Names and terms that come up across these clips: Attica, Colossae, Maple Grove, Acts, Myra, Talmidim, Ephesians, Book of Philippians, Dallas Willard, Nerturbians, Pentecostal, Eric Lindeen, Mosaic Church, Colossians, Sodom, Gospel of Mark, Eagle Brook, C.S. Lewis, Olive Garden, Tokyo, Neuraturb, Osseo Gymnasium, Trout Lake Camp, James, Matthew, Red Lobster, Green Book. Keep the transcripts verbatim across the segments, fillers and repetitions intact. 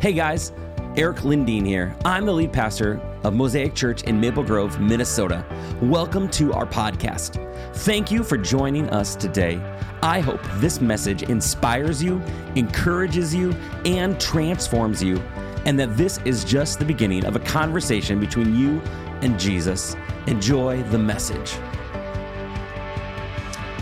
Hey guys, Eric Lindeen here. I'm the lead pastor of Mosaic Church in Maple Grove, Minnesota. Welcome to our podcast. Thank you for joining us today. I hope this message inspires you, encourages you, and transforms you, and that this is just the beginning of a conversation between you and Jesus. Enjoy the message.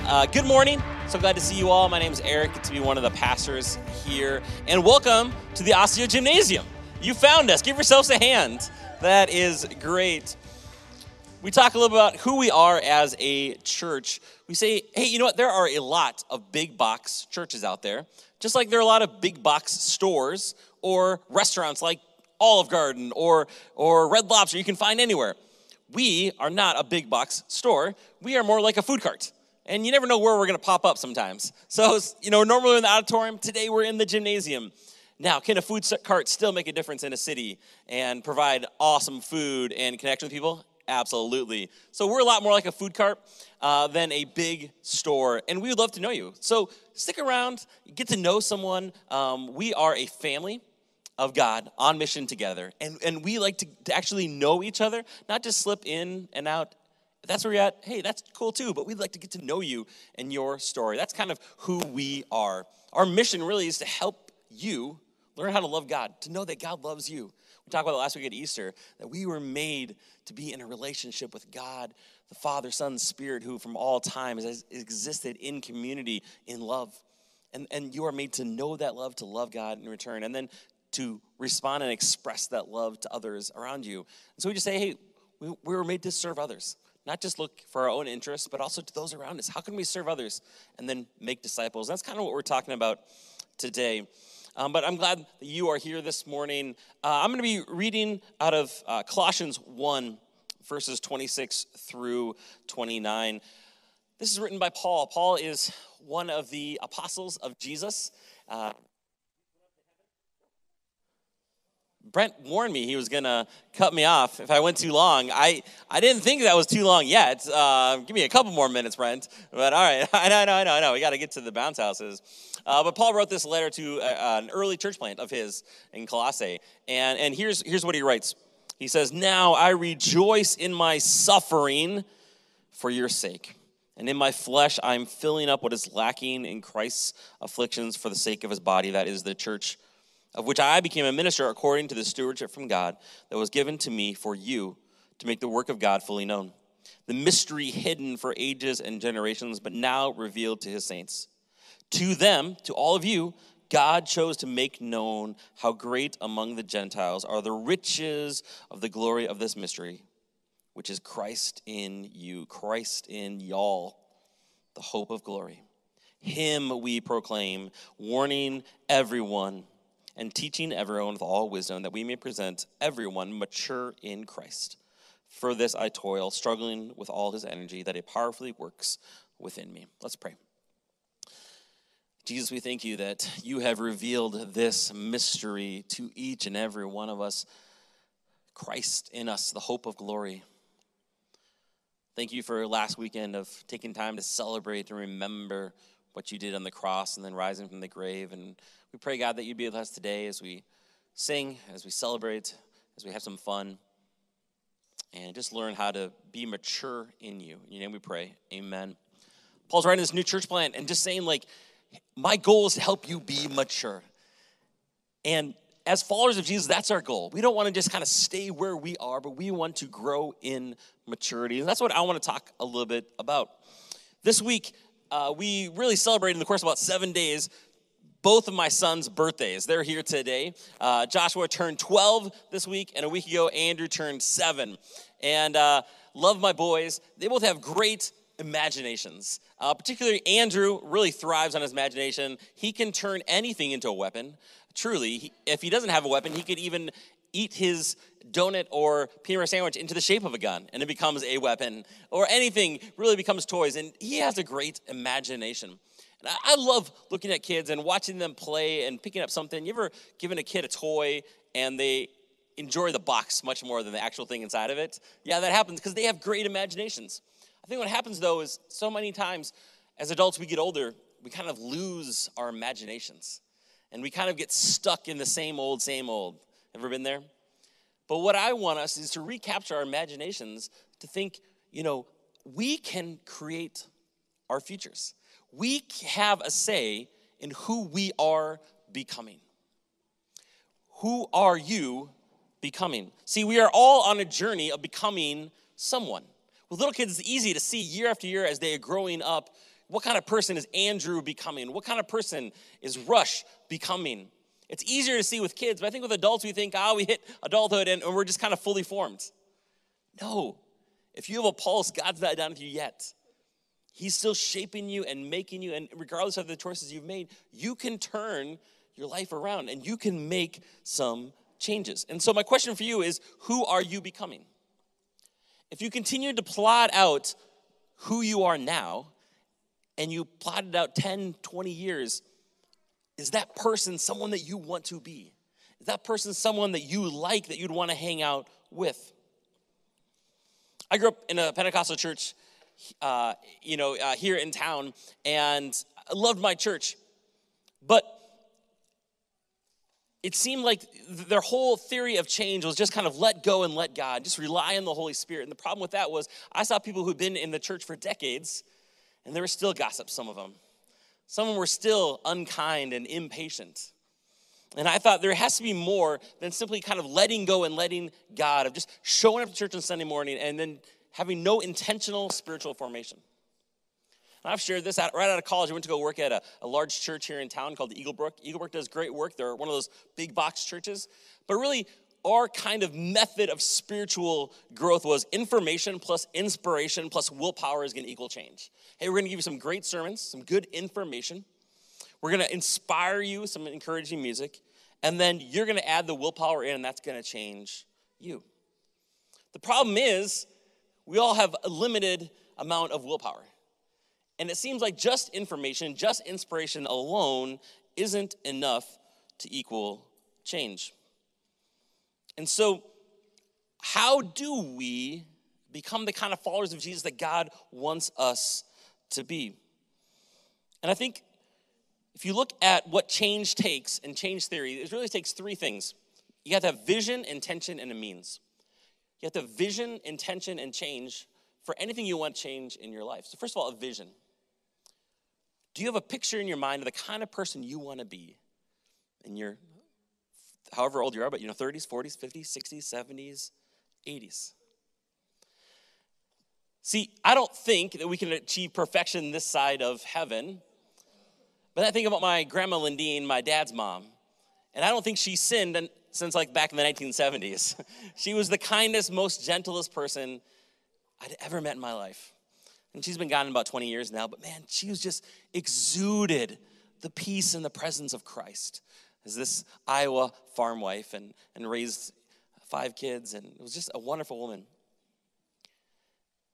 Uh, good morning. So glad to see you all. My name is Eric. Good to be one of the pastors here. And welcome to the Osseo Gymnasium. You found us. Give yourselves a hand. That is great. We talk a little about who we are as a church. We say, hey, you know what? There are a lot of big box churches out there, just like there are a lot of big box stores or restaurants like Olive Garden or, or Red Lobster you can find anywhere. We are not a big box store. We are more like a food cart. And you never know where we're going to pop up sometimes. So, you know, normally we're in the auditorium. Today we're in the gymnasium. Now, can a food cart still make a difference in a city and provide awesome food and connection with people? Absolutely. So we're a lot more like a food cart uh, than a big store, and we would love to know you. So stick around, get to know someone. Um, we are a family of God on mission together, and, and we like to, to actually know each other, not just slip in and out. If that's where you're at, hey, that's cool too, but we'd like to get to know you and your story. That's kind of who we are. Our mission really is to help you learn how to love God, to know that God loves you. We talked about it last week at Easter, that we were made to be in a relationship with God, the Father, Son, Spirit, who from all time has existed in community, in love. And, and you are made to know that love, to love God in return, and then to respond and express that love to others around you. And so we just say, hey, we, we were made to serve others, not just look for our own interests, but also to those around us. How can we serve others and then make disciples? That's kind of what we're talking about today. Um, but I'm glad that you are here this morning. Uh, I'm going to be reading out of uh, Colossians one, verses twenty-six through twenty-nine. This is written by Paul. Paul is one of the apostles of Jesus. Uh, Brent warned me he was going to cut me off if I went too long. I, I didn't think that was too long yet. Uh, give me a couple more minutes, Brent. But all right, I know, I know, I know, I know. We got to get to the bounce houses. Uh, but Paul wrote this letter to uh, an early church plant of his in Colossae. And, and here's, here's what he writes. He says, "Now I rejoice in my suffering for your sake. And in my flesh I'm filling up what is lacking in Christ's afflictions for the sake of his body, that is the church, of which I became a minister according to the stewardship from God that was given to me for you to make the work of God fully known. The mystery hidden for ages and generations, but now revealed to his saints. To them, to all of you, God chose to make known how great among the Gentiles are the riches of the glory of this mystery, which is Christ in you, Christ in y'all, the hope of glory. Him we proclaim, warning everyone and teaching everyone with all wisdom, that we may present everyone mature in Christ. For this I toil, struggling with all his energy, that it powerfully works within me." Let's pray. Jesus, we thank you that you have revealed this mystery to each and every one of us. Christ in us, the hope of glory. Thank you for last weekend of taking time to celebrate and remember what you did on the cross and then rising from the grave. And we pray, God, that you'd be with us today as we sing, as we celebrate, as we have some fun, and just learn how to be mature in you. In your name we pray, amen. Paul's writing this new church plant and just saying, like, my goal is to help you be mature. And as followers of Jesus, that's our goal. We don't want to just kind of stay where we are, but we want to grow in maturity. And that's what I want to talk a little bit about. This week, Uh, we really celebrated in the course of about seven days, both of my sons' birthdays. They're here today. Uh, Joshua turned twelve this week, and a week ago, Andrew turned seven. And uh, love my boys. They both have great imaginations. Uh, particularly Andrew really thrives on his imagination. He can turn anything into a weapon. Truly, he, if he doesn't have a weapon, he could even eat his donut or peanut butter sandwich into the shape of a gun, and it becomes a weapon, or anything really becomes toys, and he has a great imagination. And I, I love looking at kids and watching them play and picking up something. You ever given a kid a toy, and they enjoy the box much more than the actual thing inside of it? Yeah, that happens, because they have great imaginations. I think what happens, though, is so many times as adults we get older, we kind of lose our imaginations. And we kind of get stuck in the same old, same old. Ever been there? But what I want us is to recapture our imaginations to think, you know, we can create our futures. We have a say in who we are becoming. Who are you becoming? See, we are all on a journey of becoming someone. With little kids, it's easy to see year after year as they are growing up, what kind of person is Andrew becoming? What kind of person is Rush becoming? It's easier to see with kids, but I think with adults, we think, ah, oh, we hit adulthood and we're just kind of fully formed. No, if you have a pulse, God's not done with you yet. He's still shaping you and making you, and regardless of the choices you've made, you can turn your life around and you can make some changes. And so my question for you is, who are you becoming? If you continue to plot out who you are now, and you plotted out ten, twenty years, is that person someone that you want to be? Is that person someone that you like, that you'd want to hang out with? I grew up in a Pentecostal church, uh, you know, uh, here in town, and I loved my church. But it seemed like their whole theory of change was just kind of let go and let God, just rely on the Holy Spirit. And the problem with that was I saw people who'd been in the church for decades, and there was still gossip, some of them. Some of them were still unkind and impatient. And I thought there has to be more than simply kind of letting go and letting God, of just showing up to church on Sunday morning and then having no intentional spiritual formation. And I've shared this out, right out of college. I went to go work at a, a large church here in town called Eagle Brook. Eagle Brook does great work. They're one of those big box churches. But really, our kind of method of spiritual growth was information plus inspiration plus willpower is going to equal change. Hey, we're going to give you some great sermons, some good information. We're going to inspire you with some encouraging music. And then you're going to add the willpower in, and that's going to change you. The problem is we all have a limited amount of willpower. And it seems like just information, just inspiration alone isn't enough to equal change. And so how do we become the kind of followers of Jesus that God wants us to be? And I think if you look at what change takes and change theory, it really takes three things. You have to have vision, intention, and a means. You have to have vision, intention, and change for anything you want to change in your life. So first of all, a vision. Do you have a picture in your mind of the kind of person you want to be in your however old you are, but you know, thirties, forties, fifties, sixties, seventies, eighties. See, I don't think that we can achieve perfection this side of heaven, but I think about my grandma Lindeen, my dad's mom, and I don't think she sinned since like back in the nineteen seventies. She was the kindest, most gentlest person I'd ever met in my life. And she's been gone about twenty years now, but man, she was just exuded the peace and the presence of Christ. Is this Iowa farm wife and, and raised five kids, and it was just a wonderful woman.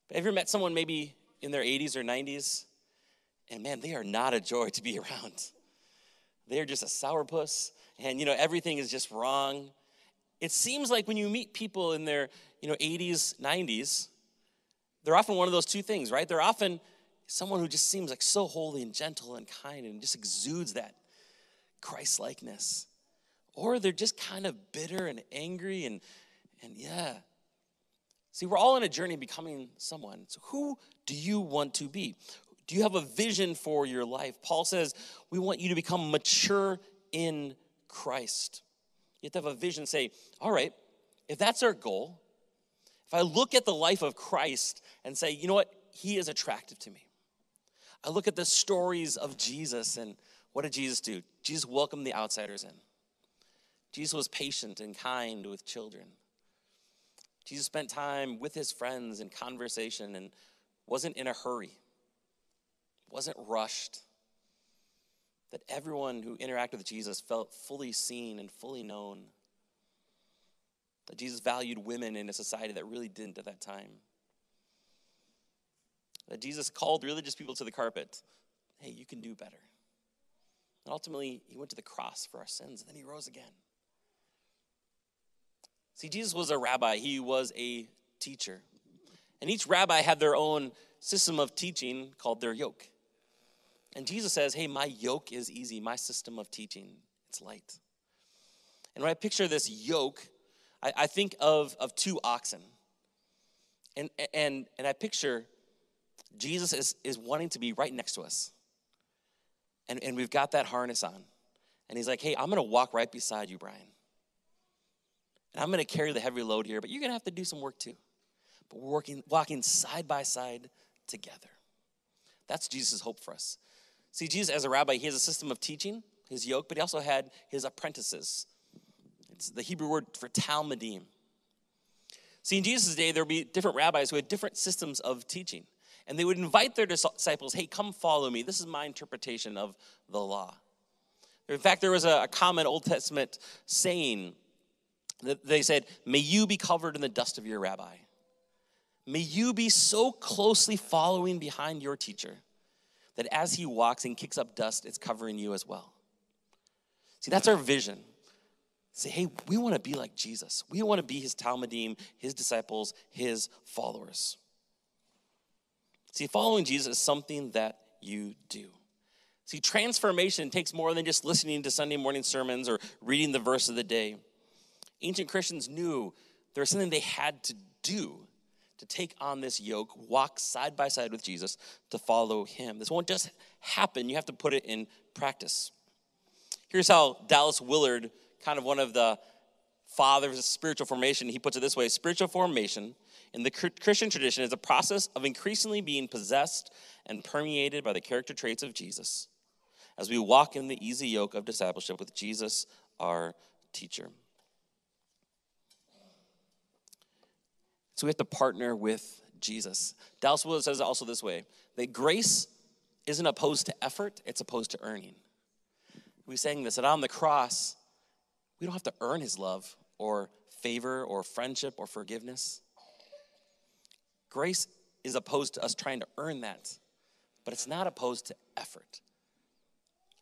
But have you ever met someone maybe in their eighties or nineties, and man, they are not a joy to be around. They are just a sourpuss, and you know, everything is just wrong. It seems like when you meet people in their, you know, eighties, nineties, they're often one of those two things, right? They're often someone who just seems like so holy and gentle and kind and just exudes that Christ-likeness, or they're just kind of bitter and angry and and yeah. See, we're all on a journey of becoming someone. So who do you want to be? Do you have a vision for your life? Paul says we want you to become mature in Christ. You have to have a vision, say, all right, if that's our goal, if I look at the life of Christ and say, you know what, he is attractive to me. I look at the stories of Jesus, and what did Jesus do? Jesus welcomed the outsiders in. Jesus was patient and kind with children. Jesus spent time with his friends in conversation and wasn't in a hurry, wasn't rushed. That everyone who interacted with Jesus felt fully seen and fully known. That Jesus valued women in a society that really didn't at that time. That Jesus called religious people to the carpet. Hey, you can do better. And ultimately, he went to the cross for our sins, and then he rose again. See, Jesus was a rabbi. He was a teacher. And each rabbi had their own system of teaching called their yoke. And Jesus says, hey, my yoke is easy, my system of teaching. It's light. And when I picture this yoke, I, I think of, of two oxen. And and and I picture Jesus is, is wanting to be right next to us. And, and we've got that harness on. And he's like, hey, I'm going to walk right beside you, Brian. And I'm going to carry the heavy load here, but you're going to have to do some work too. But we're working, walking side by side together. That's Jesus' hope for us. See, Jesus, as a rabbi, he has a system of teaching, his yoke, but he also had his apprentices. It's the Hebrew word for Talmidim. See, in Jesus' day, there would be different rabbis who had different systems of teaching. And they would invite their disciples, hey, come follow me. This is my interpretation of the law. In fact, there was a common Old Testament saying that they said, may you be covered in the dust of your rabbi. May you be so closely following behind your teacher that as he walks and kicks up dust, it's covering you as well. See, that's our vision. Say, hey, we want to be like Jesus. We want to be his Talmidim, his disciples, his followers. See, following Jesus is something that you do. See, transformation takes more than just listening to Sunday morning sermons or reading the verse of the day. Ancient Christians knew there was something they had to do to take on this yoke, walk side by side with Jesus, to follow him. This won't just happen. You have to put it in practice. Here's how Dallas Willard, kind of one of the fathers of spiritual formation, he puts it this way: spiritual formation in the Christian tradition is a process of increasingly being possessed and permeated by the character traits of Jesus as we walk in the easy yoke of discipleship with Jesus, our teacher. So we have to partner with Jesus. Dallas Willard says it also this way, that grace isn't opposed to effort, it's opposed to earning. We sang this, that on the cross, we don't have to earn his love or favor or friendship or forgiveness. Grace is opposed to us trying to earn that, but it's not opposed to effort.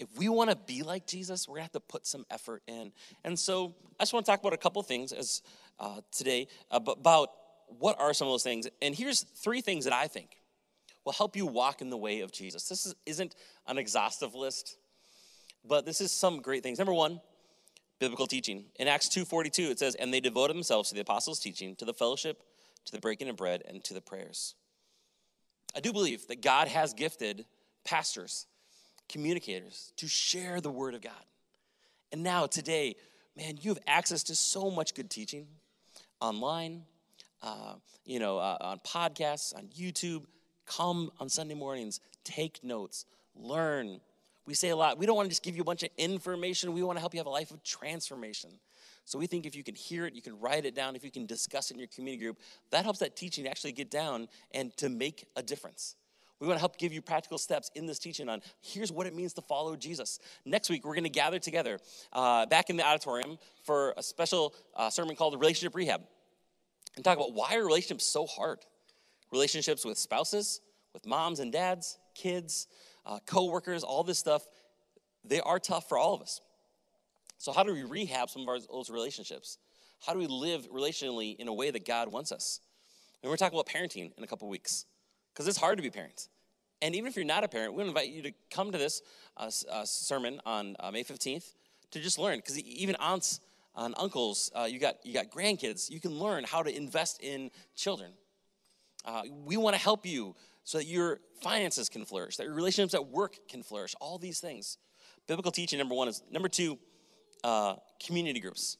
If we want to be like Jesus, we're going to have to put some effort in. And so I just want to talk about a couple things as uh, today about what are some of those things. And here's three things that I think will help you walk in the way of Jesus. This is, isn't an exhaustive list, but this is some great things. Number one, biblical teaching. In Acts two forty-two, it says, and they devoted themselves to the apostles' teaching, to the fellowship, to the breaking of bread, and to the prayers. I do believe that God has gifted pastors, communicators, to share the word of God. And now, today, man, you have access to so much good teaching online, uh, you know, uh, on podcasts, on YouTube. Come on Sunday mornings, take notes, learn. We say a lot, we don't want to just give you a bunch of information. We want to help you have a life of transformation. So we think if you can hear it, you can write it down, if you can discuss it in your community group, that helps that teaching actually get down and to make a difference. We want to help give you practical steps in this teaching on here's what it means to follow Jesus. Next week, we're going to gather together uh, back in the auditorium for a special uh, sermon called Relationship Rehab and talk about why are relationships so hard? Relationships with spouses, with moms and dads, kids, Uh, co-workers, all this stuff, they are tough for all of us. So how do we rehab some of our, those relationships? How do we live relationally in a way that God wants us? And we're talking about parenting in a couple weeks because it's hard to be parents. And even if you're not a parent, we invite you to come to this uh, uh, sermon on uh, May fifteenth to just learn, because even aunts and uncles, uh, you got you got grandkids, you can learn how to invest in children. Uh, we want to help you so that your finances can flourish, that your relationships at work can flourish, all these things. Biblical teaching, number one, is number two, uh, community groups.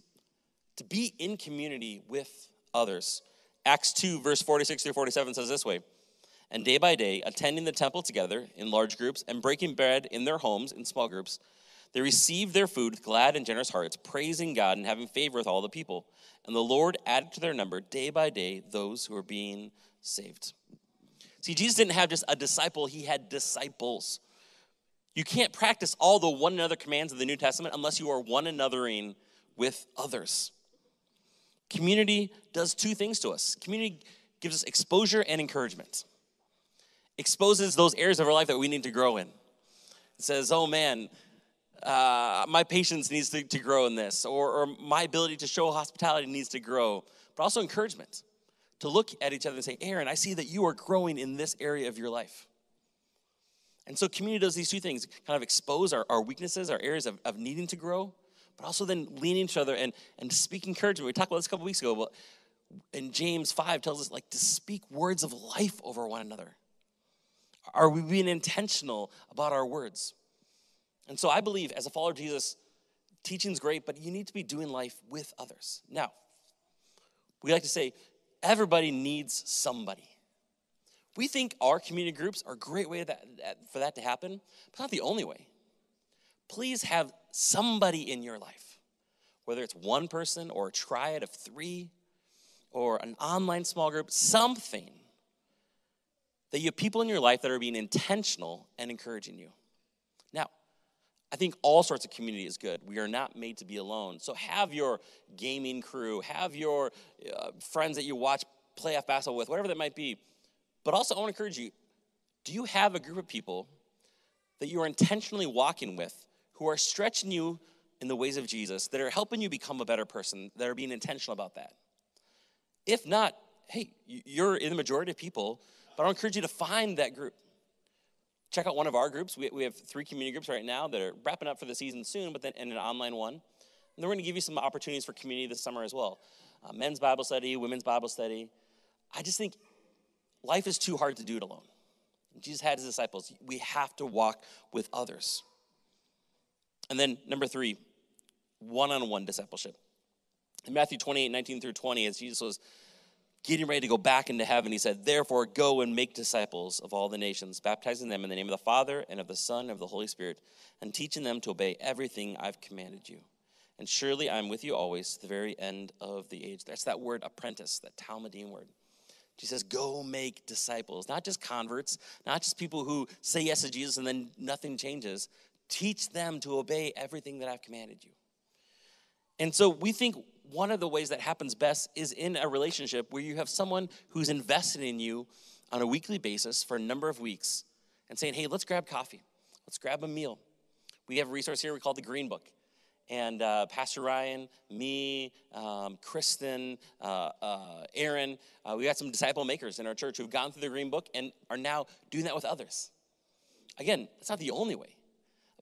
To be in community with others. Acts two, verse forty-six through forty-seven says this way, and day by day, attending the temple together in large groups and breaking bread in their homes in small groups, they received their food with glad and generous hearts, praising God and having favor with all the people. And the Lord added to their number day by day those who were being saved. See, Jesus didn't have just a disciple, he had disciples. You can't practice all the one another commands of the New Testament unless you are one anothering with others. Community does two things to us. Community gives us exposure and encouragement. Exposes those areas of our life that we need to grow in. It says, oh man, uh, my patience needs to, to grow in this, or, or my ability to show hospitality needs to grow, but also encouragement. To look at each other and say, Aaron, I see that you are growing in this area of your life. And so community does these two things, kind of expose our, our weaknesses, our areas of, of needing to grow, but also then leaning each other and, and speak encouragement. We talked about this a couple weeks ago, but in James five tells us, like, to speak words of life over one another. Are we being intentional about our words? And so I believe as a follower of Jesus, teaching's great, but you need to be doing life with others. Now, we like to say, everybody needs somebody. We think our community groups are a great way that, for that to happen, but not the only way. Please have somebody in your life, whether it's one person or a triad of three or an online small group, something that you have people in your life that are being intentional and encouraging you. Now, I think all sorts of community is good. We are not made to be alone. So have your gaming crew, have your uh, friends that you watch playoff basketball with, whatever that might be. But also, I want to encourage you, do you have a group of people that you are intentionally walking with who are stretching you in the ways of Jesus, that are helping you become a better person, that are being intentional about that? If not, hey, you're in the majority of people, but I want to encourage you to find that group. Check out one of our groups. We, we have three community groups right now that are wrapping up for the season soon, but then in an online one. And then we're going to give you some opportunities for community this summer as well. Uh, men's Bible study, women's Bible study. I just think life is too hard to do it alone. Jesus had his disciples. We have to walk with others. And then number three, one-on-one discipleship. In Matthew twenty-eight, nineteen through twenty, as Jesus was getting ready to go back into heaven, he said, "Therefore, go and make disciples of all the nations, baptizing them in the name of the Father and of the Son and of the Holy Spirit, and teaching them to obey everything I've commanded you. And surely I'm with you always to the very end of the age." That's that word apprentice, that Talmidim word. Jesus says, go make disciples, not just converts, not just people who say yes to Jesus and then nothing changes. Teach them to obey everything that I've commanded you. And so we think one of the ways that happens best is in a relationship where you have someone who's invested in you on a weekly basis for a number of weeks and saying, hey, let's grab coffee. Let's grab a meal. We have a resource here we call the Green Book. And uh, Pastor Ryan, me, um, Kristen, uh, uh, Aaron, uh, we got some disciple makers in our church who've gone through the Green Book and are now doing that with others. Again, that's not the only way.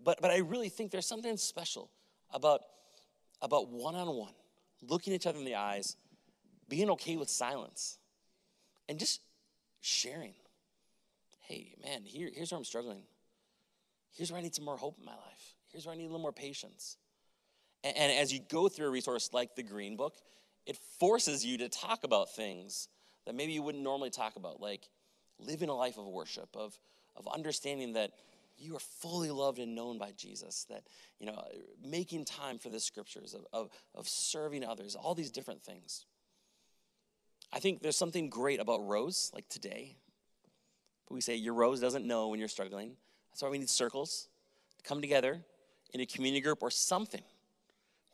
But but I really think there's something special about, about one-on-one. Looking each other in the eyes, being okay with silence, and just sharing. Hey, man, here, here's where I'm struggling. Here's where I need some more hope in my life. Here's where I need a little more patience. And, and as you go through a resource like the Green Book, it forces you to talk about things that maybe you wouldn't normally talk about, like living a life of worship, of, of understanding that you are fully loved and known by Jesus, that, you know, making time for the scriptures, of, of, of serving others, all these different things. I think there's something great about rows, like today. But we say your rows doesn't know when you're struggling. That's why we need circles to come together in a community group or something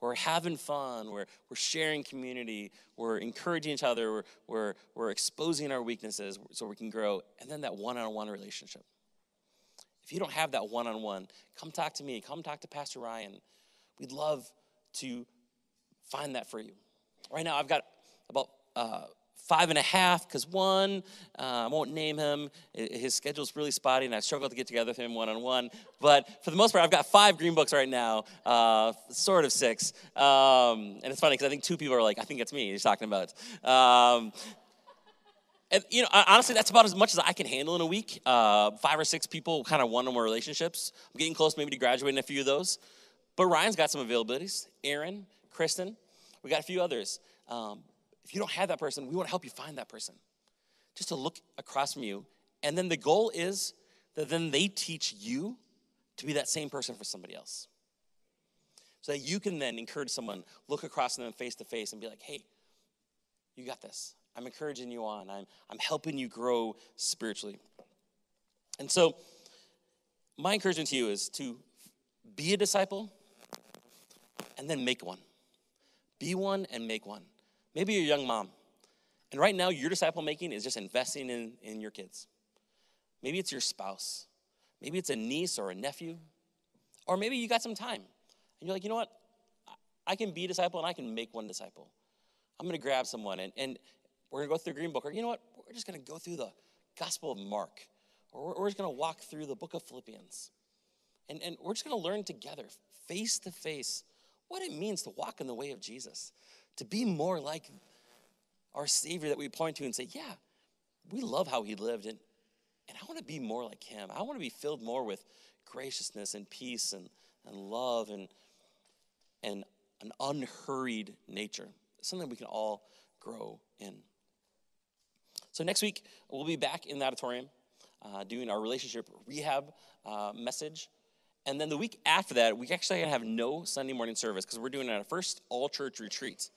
where we're having fun, where we're sharing community, we're encouraging each other, we're, we're, we're exposing our weaknesses so we can grow, and then that one-on-one relationship. If you don't have that one-on-one, come talk to me. Come talk to Pastor Ryan. We'd love to find that for you. Right now, I've got about uh, five and a half, because one, uh, I won't name him. His schedule's really spotty, and I struggle to get together with him one-on-one. But for the most part, I've got five Green Books right now, uh, sort of six. Um, and it's funny, because I think two people are like, I think it's me he's talking about. Um And, you know, honestly, that's about as much as I can handle in a week. Uh, five or six people, kind of one-on-one relationships. I'm getting close maybe to graduating a few of those. But Ryan's got some availabilities. Aaron, Kristen, we got a few others. Um, if you don't have that person, we want to help you find that person. Just to look across from you. And then the goal is that then they teach you to be that same person for somebody else. So that you can then encourage someone, look across from them face to face and be like, hey, you got this. I'm encouraging you on. I'm, I'm helping you grow spiritually. And so my encouragement to you is to be a disciple and then make one. Be one and make one. Maybe you're a young mom. And right now your disciple making is just investing in, in your kids. Maybe it's your spouse. Maybe it's a niece or a nephew. Or maybe you got some time. And you're like, you know what? I can be a disciple and I can make one disciple. I'm going to grab someone and and we're going to go through the Green Book. Or you know what? We're just going to go through the Gospel of Mark. Or we're, we're just going to walk through the Book of Philippians. And, and we're just going to learn together, face to face, what it means to walk in the way of Jesus, to be more like our Savior that we point to and say, yeah, we love how he lived, and, and I want to be more like him. I want to be filled more with graciousness and peace and, and love and, and an unhurried nature. It's something we can all grow in. So next week, we'll be back in the auditorium uh, doing our relationship rehab uh, message. And then the week after that, we actually have no Sunday morning service because we're doing our first all-church retreat.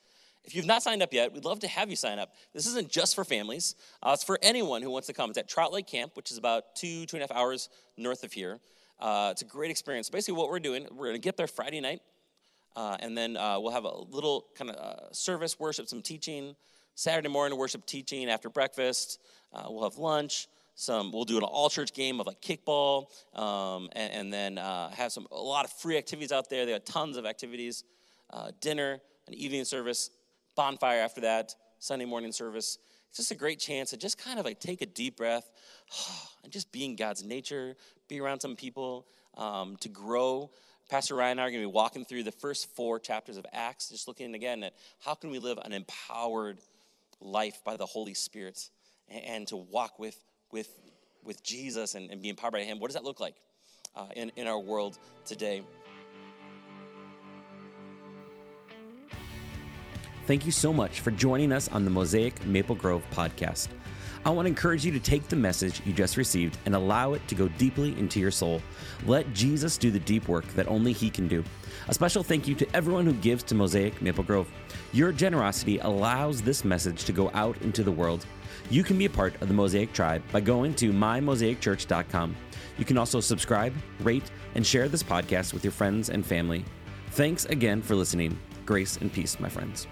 If you've not signed up yet, we'd love to have you sign up. This isn't just for families. Uh, it's for anyone who wants to come. It's at Trout Lake Camp, which is about two, two and a half hours north of here. Uh, it's a great experience. Basically what we're doing, we're going to get there Friday night, uh, and then uh, we'll have a little kind of uh, service, worship, some teaching, Saturday morning worship teaching after breakfast. Uh, we'll have lunch. Some, we'll do an all-church game of like kickball, um, and, and then uh, have some a lot of free activities out there. They have tons of activities, uh, dinner, an evening service, bonfire after that, Sunday morning service. It's just a great chance to just kind of like take a deep breath and just be in God's nature, be around some people, um, to grow. Pastor Ryan and I are going to be walking through the first four chapters of Acts, just looking again at how can we live an empowered life by the Holy Spirit and, and to walk with with with Jesus and, and be empowered by him. What does that look like uh, in, in our world today? Thank you so much for joining us on the Mosaic Maple Grove podcast. I want to encourage you to take the message you just received and allow it to go deeply into your soul. Let Jesus do the deep work that only he can do. A special thank you to everyone who gives to Mosaic Maple Grove. Your generosity allows this message to go out into the world. You can be a part of the Mosaic Tribe by going to my mosaic church dot com. You can also subscribe, rate, and share this podcast with your friends and family. Thanks again for listening. Grace and peace, my friends.